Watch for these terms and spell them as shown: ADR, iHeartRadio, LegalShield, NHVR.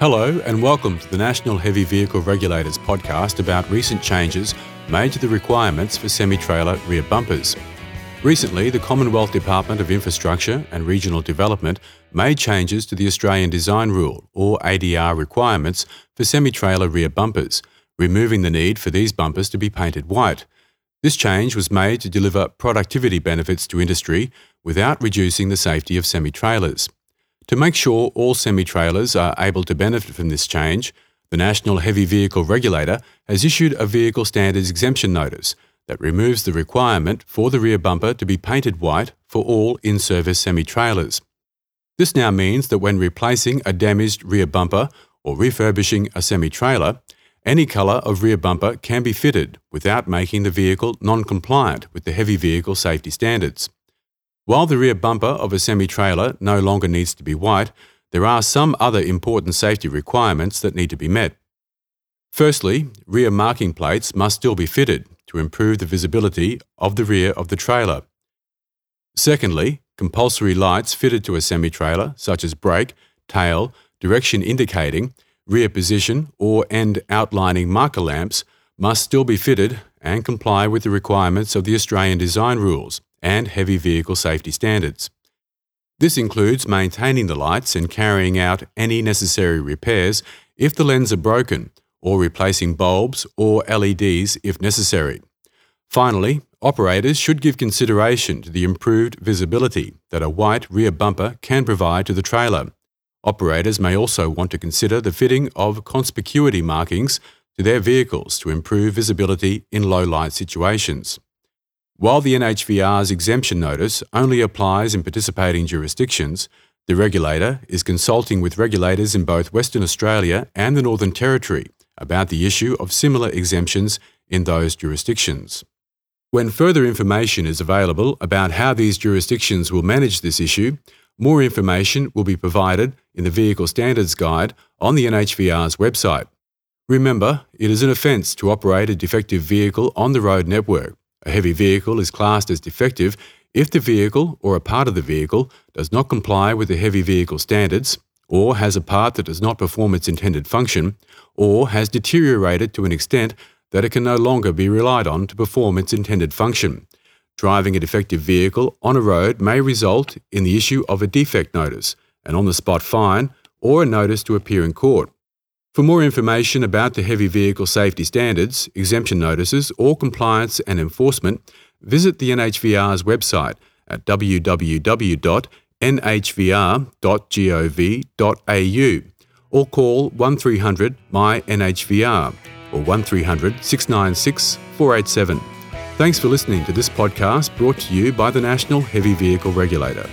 Hello and welcome to the National Heavy Vehicle Regulators podcast about recent changes made to the requirements for semi-trailer rear bumpers. Recently, the Commonwealth Department of Infrastructure and Regional Development made changes to the Australian Design Rule, or ADR, requirements for semi-trailer rear bumpers, removing the need for these bumpers to be painted white. This change was made to deliver productivity benefits to industry without reducing the safety of semi-trailers. To make sure all semi-trailers are able to benefit from this change, the National Heavy Vehicle Regulator has issued a Vehicle Standards Exemption Notice that removes the requirement for the rear bumper to be painted white for all in-service semi-trailers. This now means that when replacing a damaged rear bumper or refurbishing a semi-trailer, any colour of rear bumper can be fitted without making the vehicle non-compliant with the heavy vehicle safety standards. While the rear bumper of a semi-trailer no longer needs to be white, there are some other important safety requirements that need to be met. Firstly, rear marking plates must still be fitted to improve the visibility of the rear of the trailer. Secondly, compulsory lights fitted to a semi-trailer, such as brake, tail, direction indicating, rear position or end outlining marker lamps, must still be fitted and comply with the requirements of the Australian Design Rules and heavy vehicle safety standards. This includes maintaining the lights and carrying out any necessary repairs if the lens are broken, or replacing bulbs or LEDs if necessary. Finally, operators should give consideration to the improved visibility that a white rear bumper can provide to the trailer. Operators may also want to consider the fitting of conspicuity markings to their vehicles to improve visibility in low-light situations. While the NHVR's exemption notice only applies in participating jurisdictions, the regulator is consulting with regulators in both Western Australia and the Northern Territory about the issue of similar exemptions in those jurisdictions. When further information is available about how these jurisdictions will manage this issue, more information will be provided in the Vehicle Standards Guide on the NHVR's website. Remember, it is an offence to operate a defective vehicle on the road network. A heavy vehicle is classed as defective if the vehicle or a part of the vehicle does not comply with the heavy vehicle standards, or has a part that does not perform its intended function, or has deteriorated to an extent that it can no longer be relied on to perform its intended function. Driving a defective vehicle on a road may result in the issue of a defect notice, an on-the-spot fine, or a notice to appear in court. For more information about the heavy vehicle safety standards, exemption notices or compliance and enforcement, visit the NHVR's website at www.nhvr.gov.au or call 1300 MY NHVR or 1300 696 487. Thanks for listening to this podcast brought to you by the National Heavy Vehicle Regulator.